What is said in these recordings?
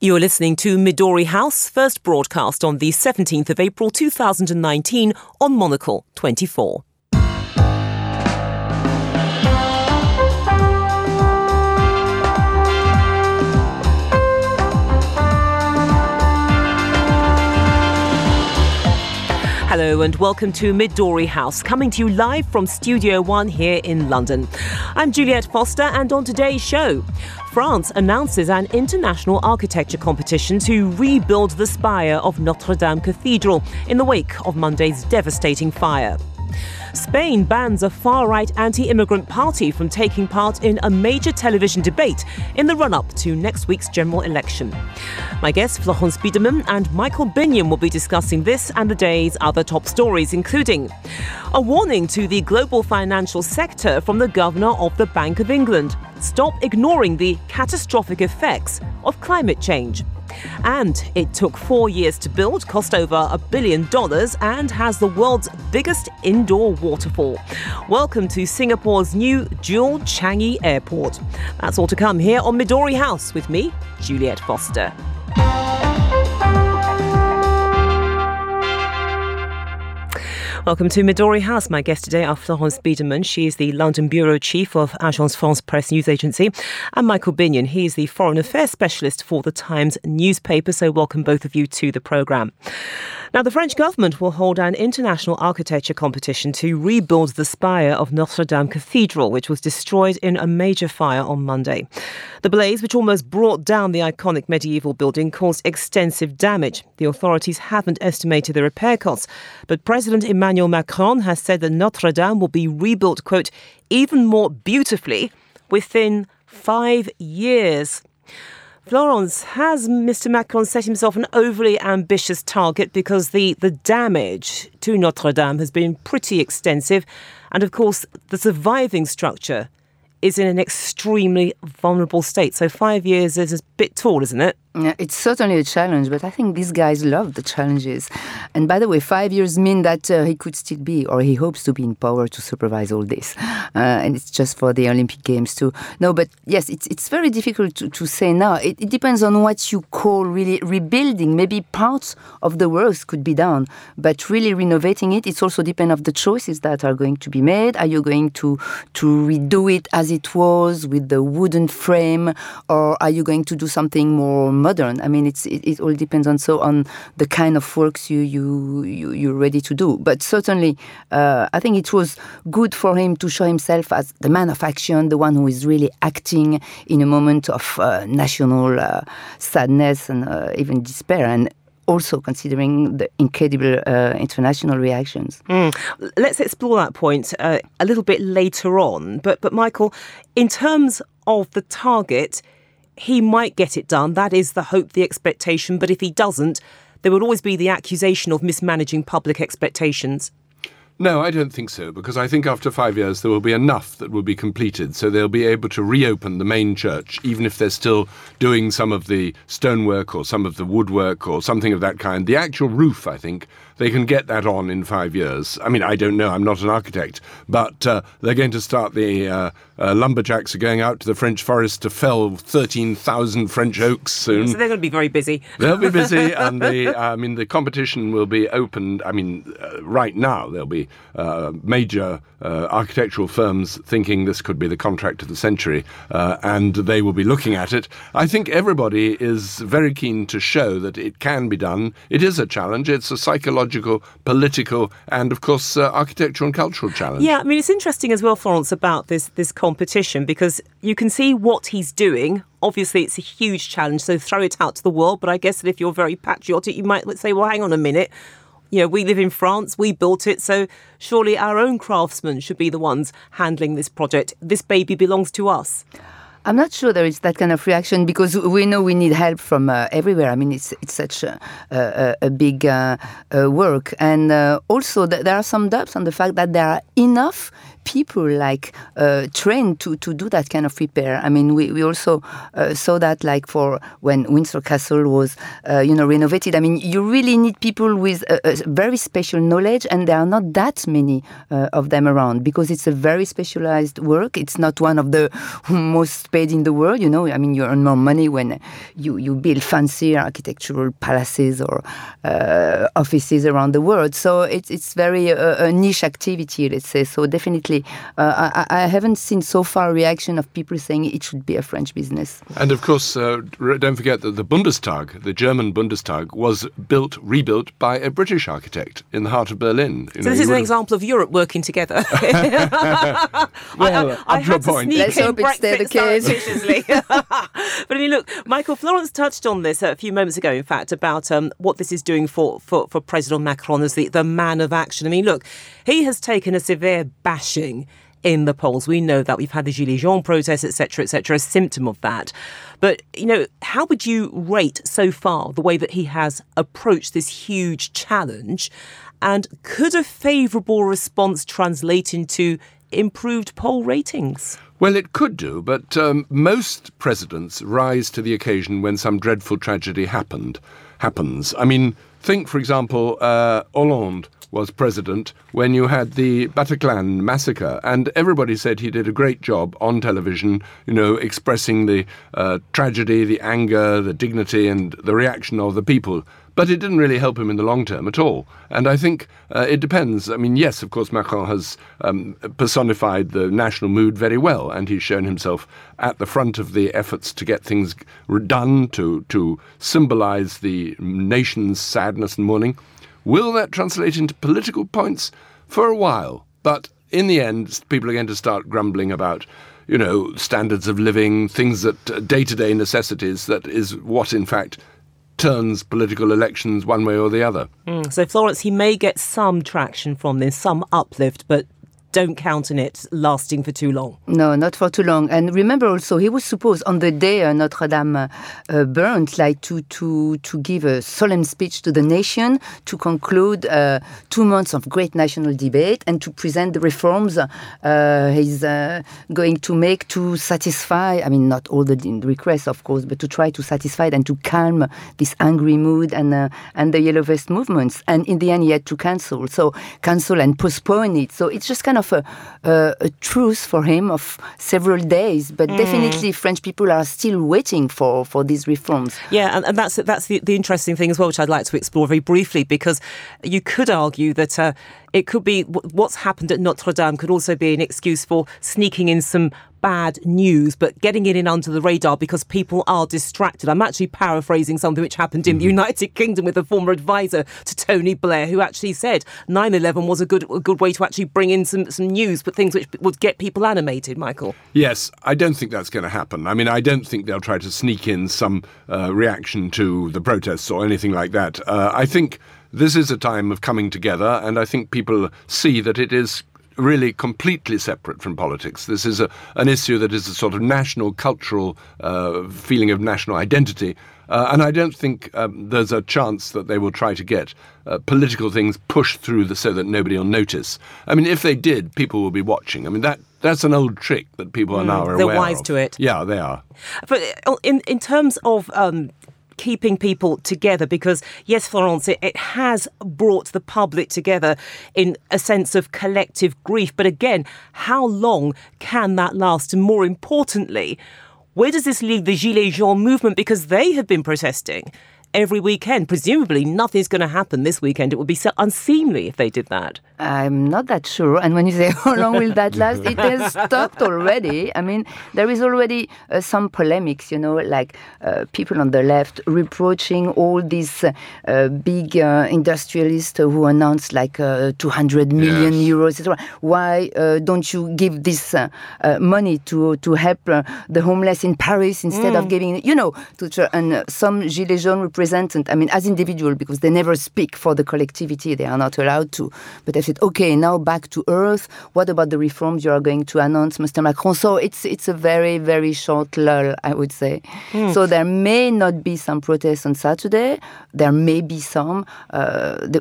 You're listening to Midori House, first broadcast on the 17th of April 2019 on Monocle 24. Hello and welcome to Midori House, coming to you live from Studio One here in London. I'm Juliette Foster, and on today's show, France announces an international architecture competition to rebuild the spire of Notre Dame Cathedral in the wake of Monday's devastating fire. Spain bans a far-right anti-immigrant party from taking part in a major television debate in the run-up to next week's general election. My guests Florence Biedermann and Michael Binyon will be discussing this and the day's other top stories, including a warning to the global financial sector from the governor of the Bank of England. Stop ignoring the catastrophic effects of climate change. And it took 4 years to build, cost over $1 billion, and has the world's biggest indoor waterfall. Welcome to Singapore's new Jewel Changi Airport. That's all to come here on Midori House with me, Juliette Foster. Welcome to Midori House. My guests today are Florence Biedermann. She is the London Bureau Chief of Agence France Press News Agency, and Michael Binyon. He is the Foreign Affairs Specialist for The Times newspaper. So welcome both of you to the programme. Now, the French government will hold an international architecture competition to rebuild the spire of Notre Dame Cathedral, which was destroyed in a major fire on Monday. The blaze, which almost brought down the iconic medieval building, caused extensive damage. The authorities haven't estimated the repair costs, but President Emmanuel Macron has said that Notre Dame will be rebuilt, quote, even more beautifully within 5 years. Florence, has Mr. Macron set himself an overly ambitious target, because the damage to Notre Dame has been pretty extensive, and of course the surviving structure is in an extremely vulnerable state. So 5 years is a bit tall, isn't it? Yeah, it's certainly a challenge, but I think these guys love the challenges. And by the way, 5 years mean that he could still be, or he hopes to be, in power to supervise all this. And it's just for the Olympic Games too. No, but yes, it's very difficult to say now. It depends on what you call really rebuilding. Maybe parts of the works could be done, but really renovating it, it's also dependent on the choices that are going to be made. Are you going to redo it as it was with the wooden frame, or are you going to do something more modern? I mean, it all depends on the kind of works you're ready to do. But certainly, I think it was good for him to show himself as the man of action, the one who is really acting in a moment of national sadness and even despair, and also considering the incredible international reactions. Let's explore that point a little bit later on. But Michael, in terms of the target, he might get it done. That is the hope, the expectation. But if he doesn't, there would always be the accusation of mismanaging public expectations. No, I don't think so, because I think after 5 years there will be enough that will be completed, so they'll be able to reopen the main church, even if they're still doing some of the stonework or some of the woodwork or something of that kind. The actual roof, I think, they can get that on in 5 years. I mean, I don't know, I'm not an architect, but they're going to start the lumberjacks are going out to the French forest to fell 13,000 French oaks soon. So they're going to be very busy. They'll be busy, and the competition will be opened. I mean, right now there'll be major architectural firms thinking this could be the contract of the century, and they will be looking at it. I think everybody is very keen to show that it can be done. It is a challenge. It's a psychological, political, and of course architectural and cultural challenge. Yeah, I mean, it's interesting as well, Florence, about this competition, because you can see what he's doing. Obviously, it's a huge challenge, so throw it out to the world. But I guess that if you're very patriotic, you might say, well, hang on a minute. You know, we live in France, we built it, so surely our own craftsmen should be the ones handling this project. This baby belongs to us. I'm not sure there is that kind of reaction, because we know we need help from everywhere. I mean, it's such a big work. And also, there are some doubts on the fact that there are enough people like trained to do that kind of repair. I mean, we also saw that like for when Windsor Castle was, renovated. I mean, you really need people with a very special knowledge, and there are not that many of them around because it's a very specialized work. It's not one of the most paid in the world, you know. I mean, you earn more money when you build fancy architectural palaces or offices around the world. So it's very a niche activity, let's say. So definitely, I haven't seen so far a reaction of people saying it should be a French business. And of course, don't forget that the Bundestag, the German Bundestag, was rebuilt by a British architect in the heart of Berlin. So this is an example of Europe working together. Well, I had to sneak in Brexit surreptitiously. But I mean, look, Michael, Florence touched on this a few moments ago, in fact, about what this is doing for President Macron as the man of action. I mean, look, he has taken a severe bashing in the polls. We know that. We've had the Gilets Jaunes protests, et cetera, a symptom of that. But, you know, how would you rate so far the way that he has approached this huge challenge? And could a favourable response translate into improved poll ratings? Well, it could do, but most presidents rise to the occasion when some dreadful tragedy happens. I mean, think, for example, Hollande was president when you had the Bataclan massacre, and everybody said he did a great job on television, you know, expressing the tragedy, the anger, the dignity and the reaction of the people. But it didn't really help him in the long term at all. And I think it depends. I mean, yes, of course, Macron has personified the national mood very well, and he's shown himself at the front of the efforts to get things done, to symbolise the nation's sadness and mourning. Will that translate into political points? For a while. But in the end, people are going to start grumbling about, you know, standards of living, things that day-to-day necessities, that is what, in fact, turns political elections one way or the other. So Florence, he may get some traction from this, some uplift, but don't count on it lasting for too long. No, not for too long. And remember also, he was supposed on the day Notre Dame burned, like to give a solemn speech to the nation, to conclude 2 months of great national debate and to present the reforms he's going to make to satisfy, I mean, not all the requests, of course, but to try to satisfy and to calm this angry mood and the Yellow Vest movements. And in the end, he had to cancel and postpone it. So it's just kind of a truce for him of several days, but definitely French people are still waiting for these reforms. Yeah, and that's the interesting thing as well, which I'd like to explore very briefly, because you could argue that it could be what's happened at Notre Dame could also be an excuse for sneaking in some bad news, but getting it in under the radar because people are distracted. I'm actually paraphrasing something which happened in the United Kingdom with a former advisor to Tony Blair, who actually said 9/11 was a good way to actually bring in some news, but things which would get people animated, Michael. Yes, I don't think that's going to happen. I mean, I don't think they'll try to sneak in some reaction to the protests or anything like that. I think this is a time of coming together, and I think people see that it is really completely separate from politics. This is an issue that is a sort of national, cultural feeling of national identity. And I don't think there's a chance that they will try to get political things pushed through so that nobody will notice. I mean, if they did, people will be watching. I mean, that's an old trick that people are now aware of. They're wise to it. Yeah, they are. But in terms of keeping people together, because yes, Florence, it has brought the public together in a sense of collective grief. But again, how long can that last? And more importantly, where does this leave the Gilets Jaunes movement? Because they have been protesting every weekend. Presumably nothing's going to happen this weekend. It would be so unseemly if they did that. I'm not that sure. And when you say, how long will that last? It has stopped already. I mean, there is already some polemics, you know, like people on the left reproaching all these big industrialists who announced like 200 million euros, etc. Why don't you give this money to help the homeless in Paris instead of giving, you know, to some Gilets Jaunes represented, I mean, as individual, because they never speak for the collectivity. They are not allowed to. But I said, okay, now back to earth. What about the reforms you are going to announce, Mr. Macron? So it's a very, very short lull, I would say. Mm. So there may not be some protests on Saturday. There may be some.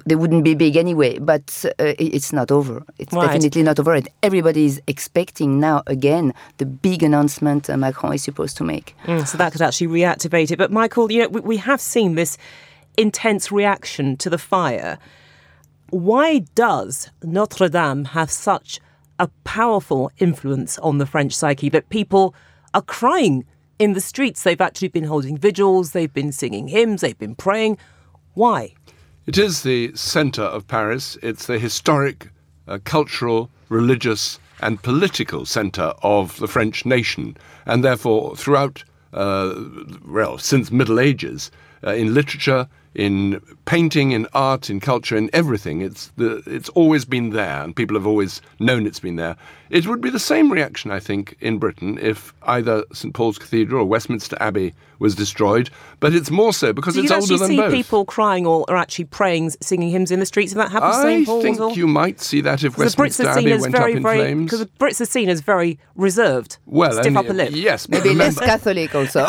They wouldn't be big anyway, but it's not over. It's definitely not over. And everybody is expecting now, again, the big announcement Macron is supposed to make. Mm, so that could actually reactivate it. But Michael, you know, we have seen this intense reaction to the fire. Why does Notre Dame have such a powerful influence on the French psyche that people are crying in the streets? They've actually been holding vigils, they've been singing hymns, they've been praying. Why? It is the centre of Paris. It's the historic, cultural, religious and political centre of the French nation. And therefore, throughout, since Middle Ages, in literature, in painting, in art, in culture, in everything, it's always been there, and people have always known it's been there. It would be the same reaction, I think, in Britain if either St Paul's Cathedral or Westminster Abbey was destroyed, but it's more so because it's older than both. Do you actually see people crying or actually praying, singing hymns in the streets if that happens to St Paul's? I think you might see that if Westminster Abbey went up in flames. Because the Brits are seen as very reserved, stiff upper lip. Yes, maybe less Catholic also.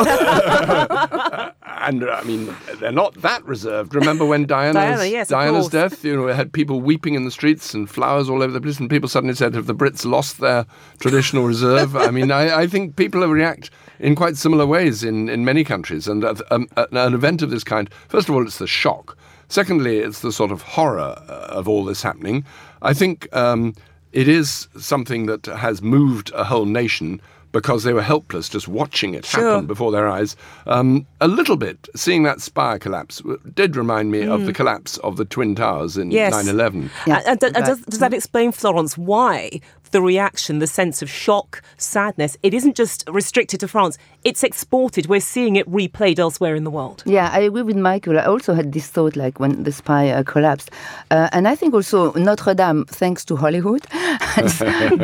And, I mean, they're not that reserved. Remember when Diana's death, you know, had people weeping in the streets and flowers all over the place, and people suddenly said, have the Brits lost their traditional reserve? I mean, I think people react in quite similar ways in many countries. And an event of this kind, first of all, it's the shock. Secondly, it's the sort of horror of all this happening. I think it is something that has moved a whole nation, because they were helpless just watching it happen before their eyes. A little bit, seeing that spire collapse did remind me of the collapse of the Twin Towers in 9/11. Yes. And does that explain, Florence, why the reaction, the sense of shock, sadness, it isn't just restricted to France, it's exported. We're seeing it replayed elsewhere in the world. Yeah, I agree with Michael. I also had this thought, like when the spire collapsed. And I think also Notre Dame, thanks to Hollywood,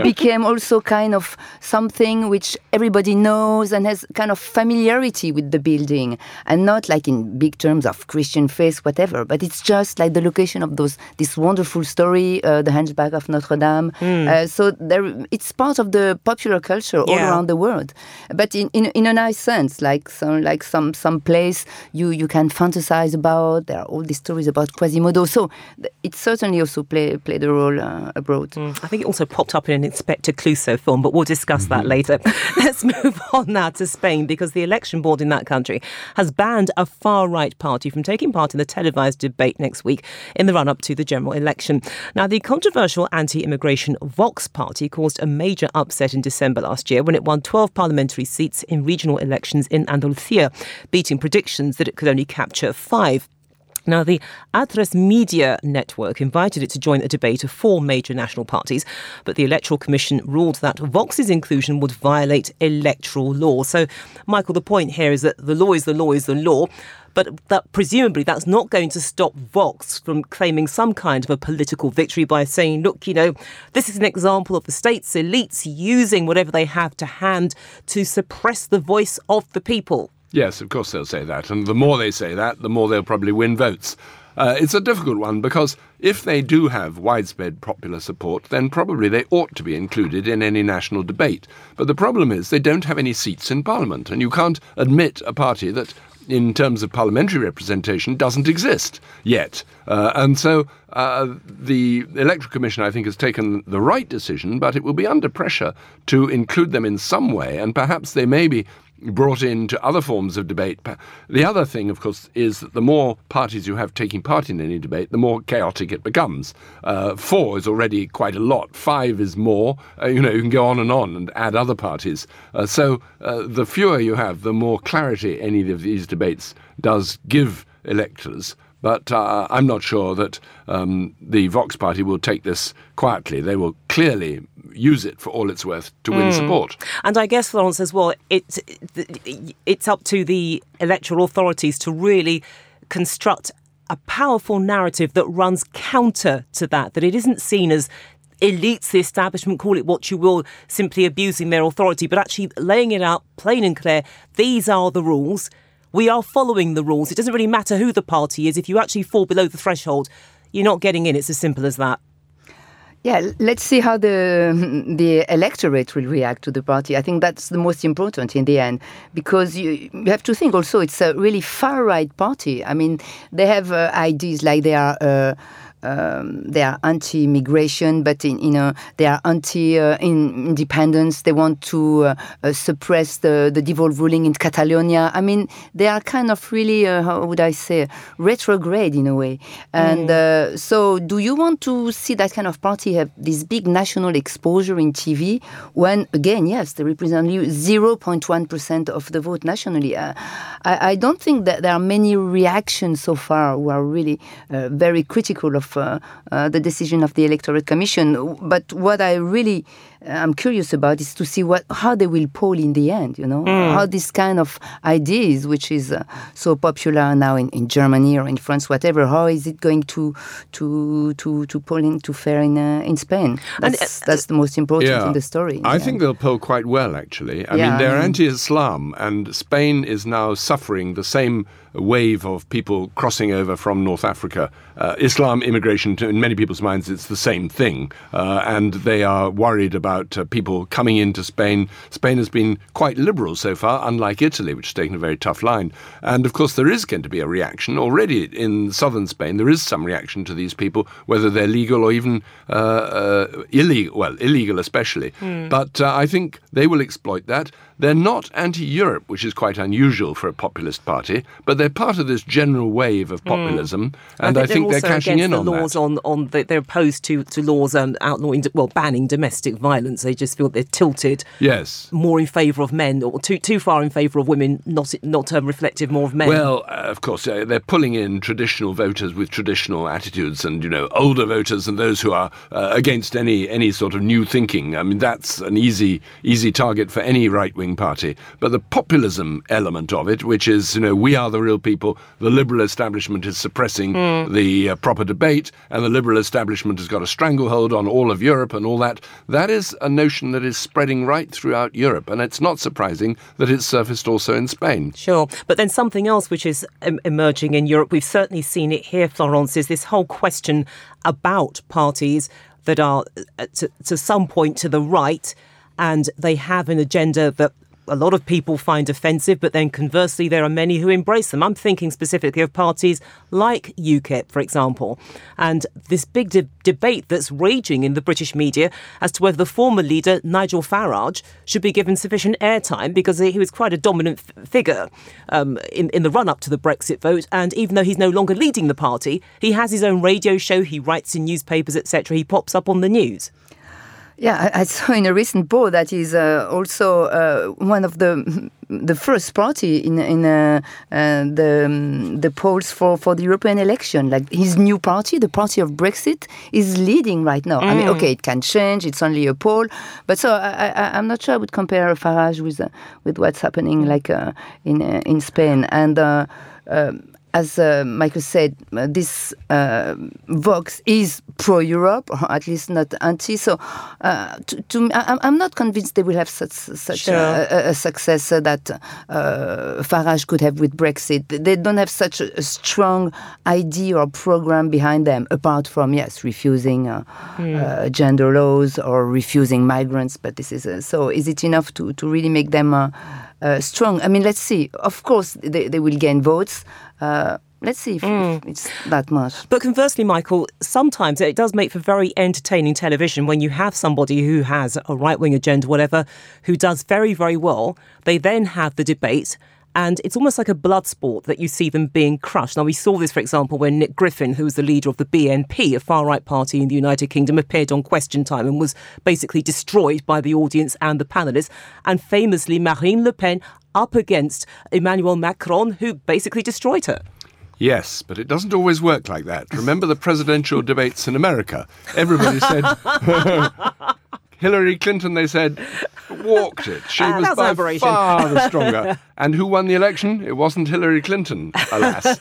became also kind of something which everybody knows and has kind of familiarity with the building, and not like in big terms of Christian faith, whatever, but it's just like the location of this wonderful story, the Hunchback of Notre Dame. Mm. So it's part of the popular culture all around the world, but in a nice sense, like some place you can fantasize about. There are all these stories about Quasimodo, so it certainly also played a role abroad. Mm. I think it also popped up in an Inspector Clouseau film, but we'll discuss that later. Let's move on now to Spain, because the election board in that country has banned a far-right party from taking part in the televised debate next week in the run-up to the general election. Now, the controversial anti-immigration Vox party caused a major upset in December last year when it won 12 parliamentary seats in regional elections in Andalusia, beating predictions that it could only capture 5. Now, the Atres Media Network invited it to join a debate of 4 major national parties, but the Electoral Commission ruled that Vox's inclusion would violate electoral law. So, Michael, the point here is that the law is the law is the law, but that presumably that's not going to stop Vox from claiming some kind of a political victory by saying, look, you know, this is an example of the state's elites using whatever they have to hand to suppress the voice of the people. Yes, of course they'll say that. And the more they say that, the more they'll probably win votes. It's a difficult one, because if they do have widespread popular support, then probably they ought to be included in any national debate. But the problem is they don't have any seats in Parliament, and you can't admit a party that, in terms of parliamentary representation, doesn't exist yet. And so the Electoral Commission, I think, has taken the right decision, but it will be under pressure to include them in some way, and perhaps they may be brought into other forms of debate. The other thing, of course, is that the more parties you have taking part in any debate, the more chaotic it becomes. 4 is already quite a lot. 5 is more. You know, you can go on and add other parties. So the fewer you have, the more clarity any of these debates does give electors. But I'm not sure that the Vox party will take this quietly. They will clearly use it for all it's worth to win support. And I guess, Florence, as well, it's up to the electoral authorities to really construct a powerful narrative that runs counter to that it isn't seen as elites, the establishment, call it what you will, simply abusing their authority, but actually laying it out plain and clear. These are the rules. we are following the rules. It doesn't really matter who the party is. If you actually fall below the threshold, you're not getting in. It's as simple as that. Yeah, let's see how the electorate will react to the party. I think that's the most important in the end, because you have to think also it's a really far-right party. I mean, they have ideas like they are anti-immigration, but they are anti-independence. They want to suppress the devolved ruling in Catalonia. I mean, they are kind of really, how would I say, retrograde in a way. And so do you want to see that kind of party have this big national exposure in TV when, again, yes, they represent 0.1% of the vote nationally? I don't think that there are many reactions so far who are really very critical of the decision of the Electoral Commission. But what I really am curious about is to see how they will poll in the end, how this kind of ideas, which is so popular now in Germany or in France, whatever, how is it going to poll to fare in Spain? That's the most important in the story. I think they'll poll quite well, actually. I mean, they're anti-Islam, and Spain is now suffering the same wave of people crossing over from North Africa. Islam immigration, in many people's minds, it's the same thing. And they are worried about people coming into Spain. Spain has been quite liberal so far, unlike Italy, which has taken a very tough line. And of course, there is going to be a reaction. Already in southern Spain, there is some reaction to these people, whether they're legal or even illegal. Well, illegal especially. But I think they will exploit that. They're not anti-Europe, which is quite unusual for a populist party, but they're part of this general wave of populism, and I think they're cashing in on that. They're opposed to laws banning domestic violence. They just feel they're tilted more in favour of men, or too far in favour of women, not reflective more of men. Well, of course, they're pulling in traditional voters with traditional attitudes and, older voters and those who are against any sort of new thinking. I mean, that's an easy target for any right-wing party. But the populism element of it, which is, we are the real people, the liberal establishment is suppressing the proper debate, and the liberal establishment has got a stranglehold on all of Europe and all that, that is a notion that is spreading right throughout Europe. And it's not surprising that it's surfaced also in Spain. Sure. But then something else which is emerging in Europe, we've certainly seen it here, Florence, is this whole question about parties that are to some point to the right, and they have an agenda that a lot of people find offensive, but then conversely, there are many who embrace them. I'm thinking specifically of parties like UKIP, for example, and this big debate that's raging in the British media as to whether the former leader, Nigel Farage, should be given sufficient airtime, because he was quite a dominant figure in the run-up to the Brexit vote. And even though he's no longer leading the party, he has his own radio show, he writes in newspapers, etc. He pops up on the news. Yeah, I saw in a recent poll that is also one of the first party in the polls for the European election. Like his new party, the party of Brexit, is leading right now. I mean, okay, it can change. It's only a poll, but so I'm not sure I would compare Farage with what's happening like in Spain. And as Michael said, this Vox is pro-Europe, or at least not anti. So I'm not convinced they will have such a success that Farage could have with Brexit. They don't have such a strong idea or program behind them, apart from, yes, refusing gender laws or refusing migrants. But this is so is it enough to really make them strong? I mean, let's see. Of course, they will gain votes. Let's see if it's that much. But conversely, Michael, sometimes it does make for very entertaining television when you have somebody who has a right-wing agenda, whatever, who does very, very well. They then have the debate, and it's almost like a blood sport that you see them being crushed. Now, we saw this, for example, when Nick Griffin, who was the leader of the BNP, a far-right party in the United Kingdom, appeared on Question Time and was basically destroyed by the audience and the panellists. And famously, Marine Le Pen up against Emmanuel Macron, who basically destroyed her. Yes, but it doesn't always work like that. Remember the presidential debates in America? Everybody said... Hillary Clinton, they said, walked it. She was by far the stronger. And who won the election? It wasn't Hillary Clinton, alas.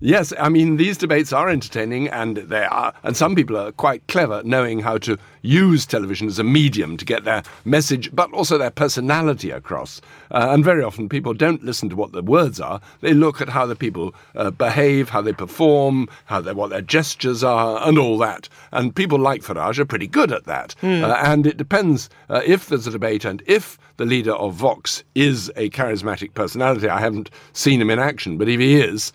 Yes, I mean, these debates are entertaining, and they are, and some people are quite clever, knowing how to use television as a medium to get their message, but also their personality across. And very often people don't listen to what the words are. They look at how the people behave, how they perform, what their gestures are, and all that. And people like Farage are pretty good at that. And it depends if there's a debate and if the leader of Vox is a charismatic personality. I haven't seen him in action, but if he is,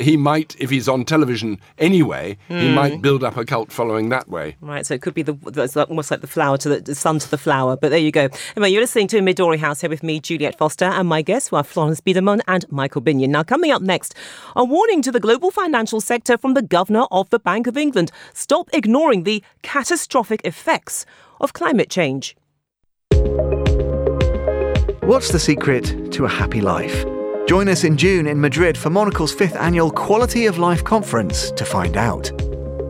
he might, if he's on television anyway, he might build up a cult following that way. Right, so it could be almost like the flower to the sun to the flower, but there you go. Anyway, you're listening to Midori House here with me, Juliette Foster, and my guests were Florence Biedermann and Michael Binyon. Now, coming up next, a warning to the global financial sector from the Governor of the Bank of England. Stop ignoring the catastrophic effects of climate change. What's the secret to a happy life? Join us in June in Madrid for Monocle's 5th annual Quality of Life Conference to find out.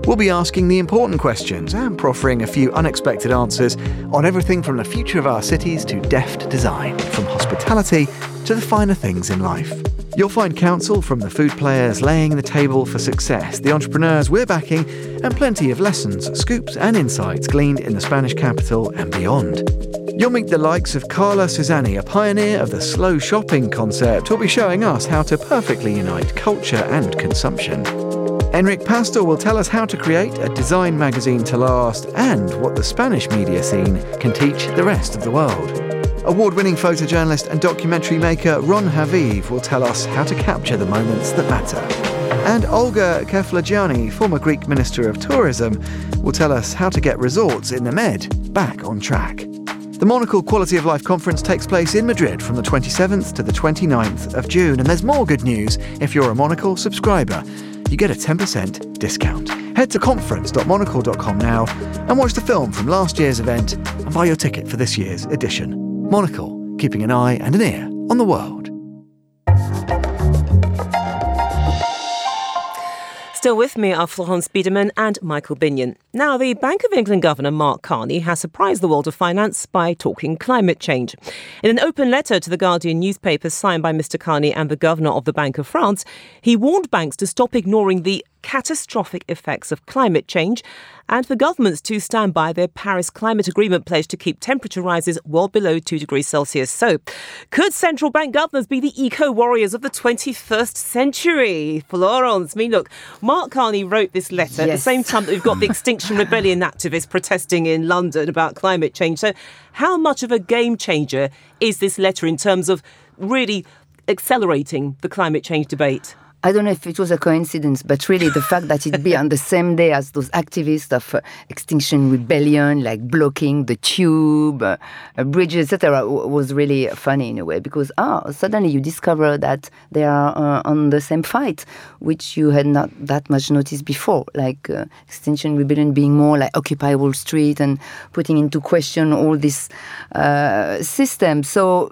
We'll be asking the important questions and proffering a few unexpected answers on everything from the future of our cities to deft design, from hospitality to the finer things in life. You'll find counsel from the food players laying the table for success, the entrepreneurs we're backing, and plenty of lessons, scoops and insights gleaned in the Spanish capital and beyond. You'll meet the likes of Carla Susani, a pioneer of the slow shopping concept, who'll be showing us how to perfectly unite culture and consumption. Enric Pastor will tell us how to create a design magazine to last, and what the Spanish media scene can teach the rest of the world. Award-winning photojournalist and documentary maker Ron Haviv will tell us how to capture the moments that matter. And Olga Kefalogianni, former Greek Minister of Tourism, will tell us how to get resorts in the Med back on track. The Monocle Quality of Life Conference takes place in Madrid from the 27th to the 29th of June. And there's more good news if you're a Monocle subscriber. You get a 10% discount. Head to conference.monocle.com now and watch the film from last year's event and buy your ticket for this year's edition. Monocle, keeping an eye and an ear on the world. Still with me are Florence Biedermann and Michael Binyon. Now, the Bank of England Governor Mark Carney has surprised the world of finance by talking climate change. In an open letter to the Guardian newspaper signed by Mr Carney and the Governor of the Bank of France, he warned banks to stop ignoring the catastrophic effects of climate change and for governments to stand by their Paris Climate Agreement pledge to keep temperature rises well below 2 degrees Celsius. So, could central bank governors be the eco-warriors of the 21st century? Florence, I mean, look, Mark Carney wrote this letter at the same time that we've got the Extinction Rebellion activists protesting in London about climate change. So, how much of a game changer is this letter in terms of really accelerating the climate change debate? I don't know if it was a coincidence, but really the fact that it be on the same day as those activists of Extinction Rebellion, like blocking the tube, bridges, etc., was really funny in a way, because suddenly you discover that they are on the same fight, which you had not that much noticed before, like Extinction Rebellion being more like Occupy Wall Street and putting into question all this system. So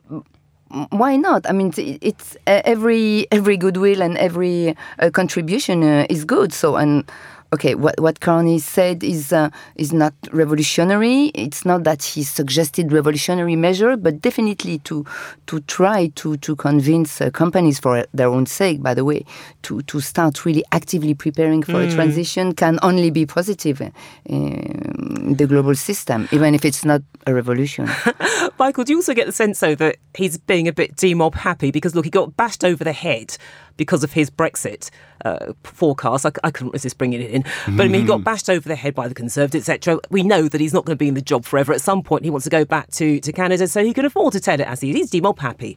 why not? I mean, it's every goodwill and every contribution is good. So, and okay, what Carney said is not revolutionary. It's not that he suggested revolutionary measure, but definitely to try to convince companies for their own sake, by the way, to start really actively preparing for a transition can only be positive in the global system, even if it's not a revolution. Michael, do you also get the sense, though, that he's being a bit demob happy? Because, look, he got bashed over the head because of his Brexit forecast. I couldn't resist bringing it in. But, I mean, he got bashed over the head by the Conservatives, etc. We know that he's not going to be in the job forever. At some point, he wants to go back to Canada, so he can afford to tell it as he is. He's demob happy.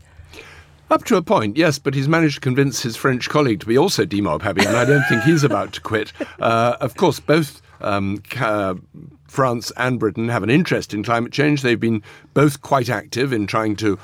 Up to a point, yes, but he's managed to convince his French colleague to be also demob happy, and I don't think he's about to quit. Of course, both France and Britain have an interest in climate change. They've been both quite active in trying to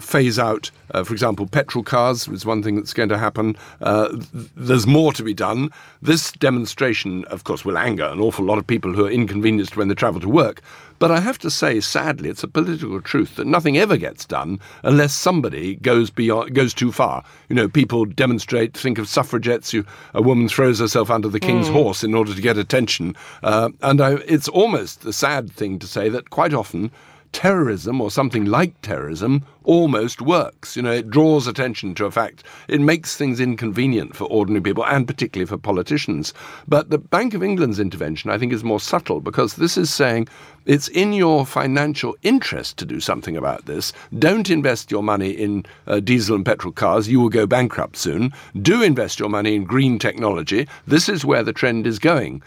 phase out, for example, petrol cars was one thing that's going to happen. There's more to be done. This demonstration, of course, will anger an awful lot of people who are inconvenienced when they travel to work. But I have to say, sadly, it's a political truth that nothing ever gets done unless somebody goes too far. You know, people demonstrate, think of suffragettes. A woman throws herself under the king's horse in order to get attention. And it's almost the sad thing to say that quite often terrorism or something like terrorism almost works. You know, it draws attention to a fact. It makes things inconvenient for ordinary people and particularly for politicians. But the Bank of England's intervention, I think, is more subtle because this is saying it's in your financial interest to do something about this. Don't invest your money in diesel and petrol cars. You will go bankrupt soon. Do invest your money in green technology. This is where the trend is going.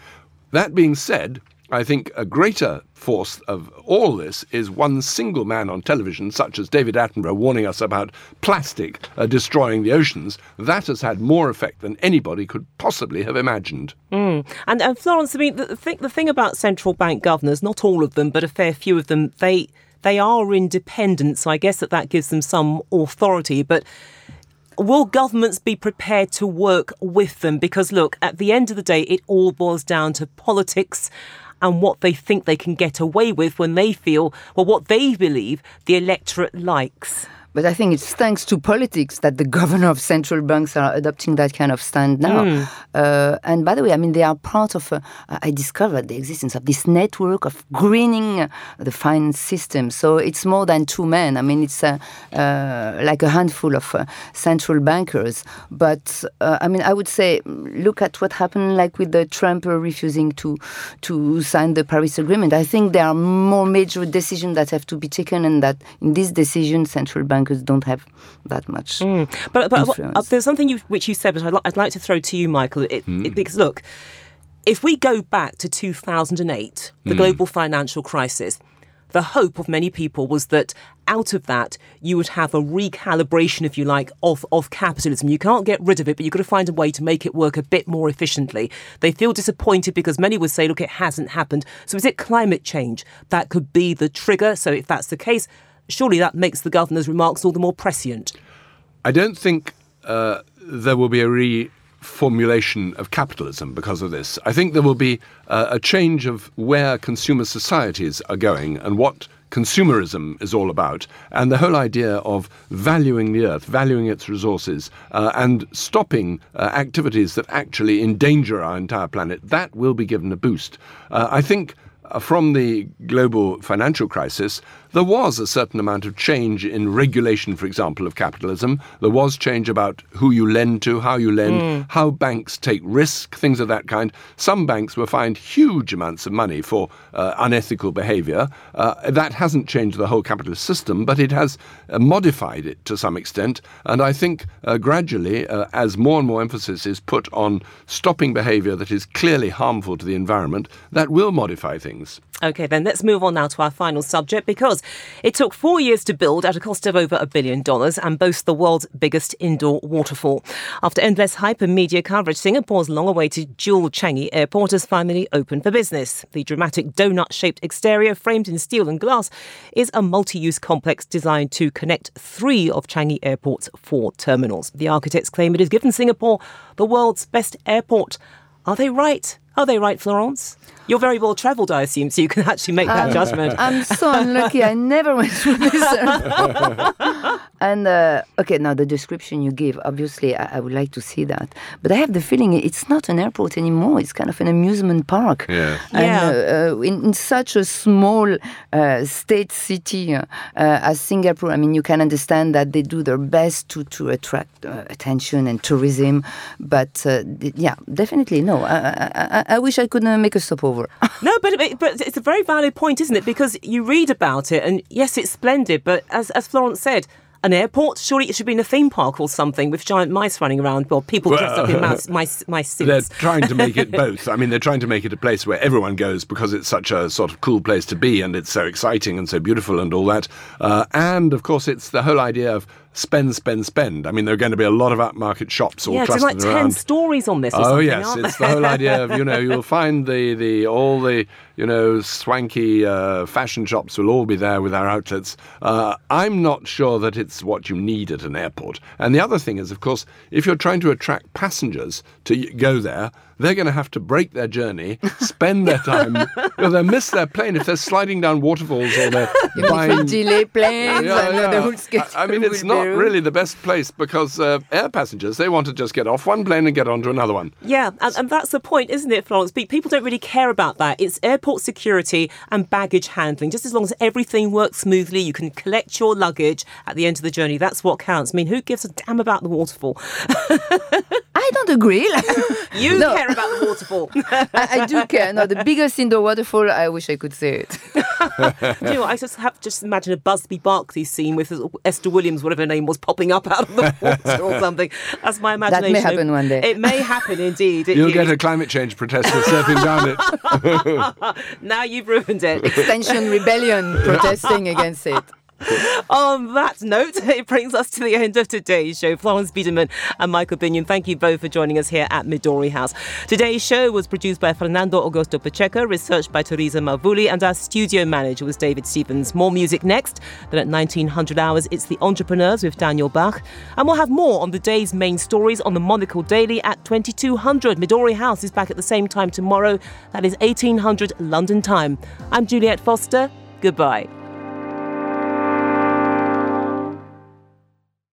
That being said, I think a greater force of all this is one single man on television, such as David Attenborough, warning us about plastic destroying the oceans. That has had more effect than anybody could possibly have imagined. And Florence, I mean, the thing about central bank governors, not all of them, but a fair few of them, they are independent, so I guess that gives them some authority. But will governments be prepared to work with them? Because, look, at the end of the day, it all boils down to politics and what they think they can get away with when they feel, well, what they believe the electorate likes. But I think it's thanks to politics that the governor of central banks are adopting that kind of stand now. And by the way, I mean, they are part of, I discovered the existence of this network of greening the finance system. So it's more than two men. I mean, it's like a handful of central bankers. But I mean, I would say, look at what happened like with the Trump refusing to sign the Paris Agreement. I think there are more major decisions that have to be taken, and that in this decision, central banks don't have that much But there's something which you said, but I'd like to throw to you, Michael. Because, look, if we go back to 2008, the global financial crisis, the hope of many people was that out of that, you would have a recalibration, if you like, of capitalism. You can't get rid of it, but you've got to find a way to make it work a bit more efficiently. They feel disappointed because many would say, look, it hasn't happened. So is it climate change that could be the trigger? So if that's the case, surely that makes the governor's remarks all the more prescient. I don't think there will be a reformulation of capitalism because of this. I think there will be a change of where consumer societies are going and what consumerism is all about, and the whole idea of valuing the earth, valuing its resources, and stopping activities that actually endanger our entire planet. That will be given a boost. I think from the global financial crisis, there was a certain amount of change in regulation, for example, of capitalism. There was change about who you lend to, how you lend, how banks take risk, things of that kind. Some banks were fined huge amounts of money for unethical behaviour. That hasn't changed the whole capitalist system, but it has modified it to some extent. And I think gradually, as more and more emphasis is put on stopping behaviour that is clearly harmful to the environment, that will modify things. OK, then let's move on now to our final subject, because it took 4 years to build at a cost of over $1 billion and boasts the world's biggest indoor waterfall. After endless hype and media coverage, Singapore's long-awaited Jewel Changi Airport has finally opened for business. The dramatic donut-shaped exterior, framed in steel and glass, is a multi-use complex designed to connect three of Changi Airport's four terminals. The architects claim it has given Singapore the world's best airport. Are they right? Are they right, Florence? You're very well travelled, I assume, so you can actually make that judgment. I'm so unlucky. I never went through this. And, OK, now the description you give, obviously, I would like to see that. But I have the feeling it's not an airport anymore. It's kind of an amusement park. Yeah. And in such a small state city as Singapore, I mean, you can understand that they do their best to attract attention and tourism. But, yeah, definitely, no. I wish I could make a stopover. No, but it's a very valid point, isn't it? Because you read about it, and yes, it's splendid, but as Florence said, an airport? Surely it should be in a theme park or something with giant mice running around, or people dressed up in mice suits. They're trying to make it both. I mean, they're trying to make it a place where everyone goes because it's such a sort of cool place to be, and it's so exciting and so beautiful and all that. And, of course, it's the whole idea of spend. I mean, there are going to be a lot of upmarket shops all trusted around. Yeah, there's like 10 stories on this or something. Oh, yes, it's the whole idea of, you know, you'll find all the, you know, swanky fashion shops will all be there with our outlets. I'm not sure that it's what you need at an airport. And the other thing is, of course, if you're trying to attract passengers to go there, they're going to have to break their journey, spend their time. They'll miss their plane if they're sliding down waterfalls or they're buying... delay planes. I mean, it's not not really the best place because air passengers, they want to just get off one plane and get onto another one. Yeah, and that's the point, isn't it, Florence? People don't really care about that. It's airport security and baggage handling. Just as long as everything works smoothly, you can collect your luggage at the end of the journey. That's what counts. I mean, who gives a damn about the waterfall? I don't agree. You no. care about the waterfall. I do care. No, the biggest indoor waterfall, I wish I could say it. Do you know what? I just imagine a Busby Barkley scene with Esther Williams, whatever her name was, popping up out of the water or something. That's my imagination. That may happen one day. It may happen indeed. You'll get a climate change protester surfing down it. Now you've ruined it. Extinction Rebellion protesting against it. On that note, it brings us to the end of today's show. Florence Biedermann and Michael Binyon, thank you both for joining us here at Midori House. Today's show was produced by Fernando Augusto Pacheco, researched by Teresa Mavuli, and our studio manager was David Stevens. More music next, then at 1900 hours, it's The Entrepreneurs with Daniel Bach. And we'll have more on the day's main stories on the Monocle Daily at 2200. Midori House is back at the same time tomorrow. That is 1800 London time. I'm Juliette Foster. Goodbye.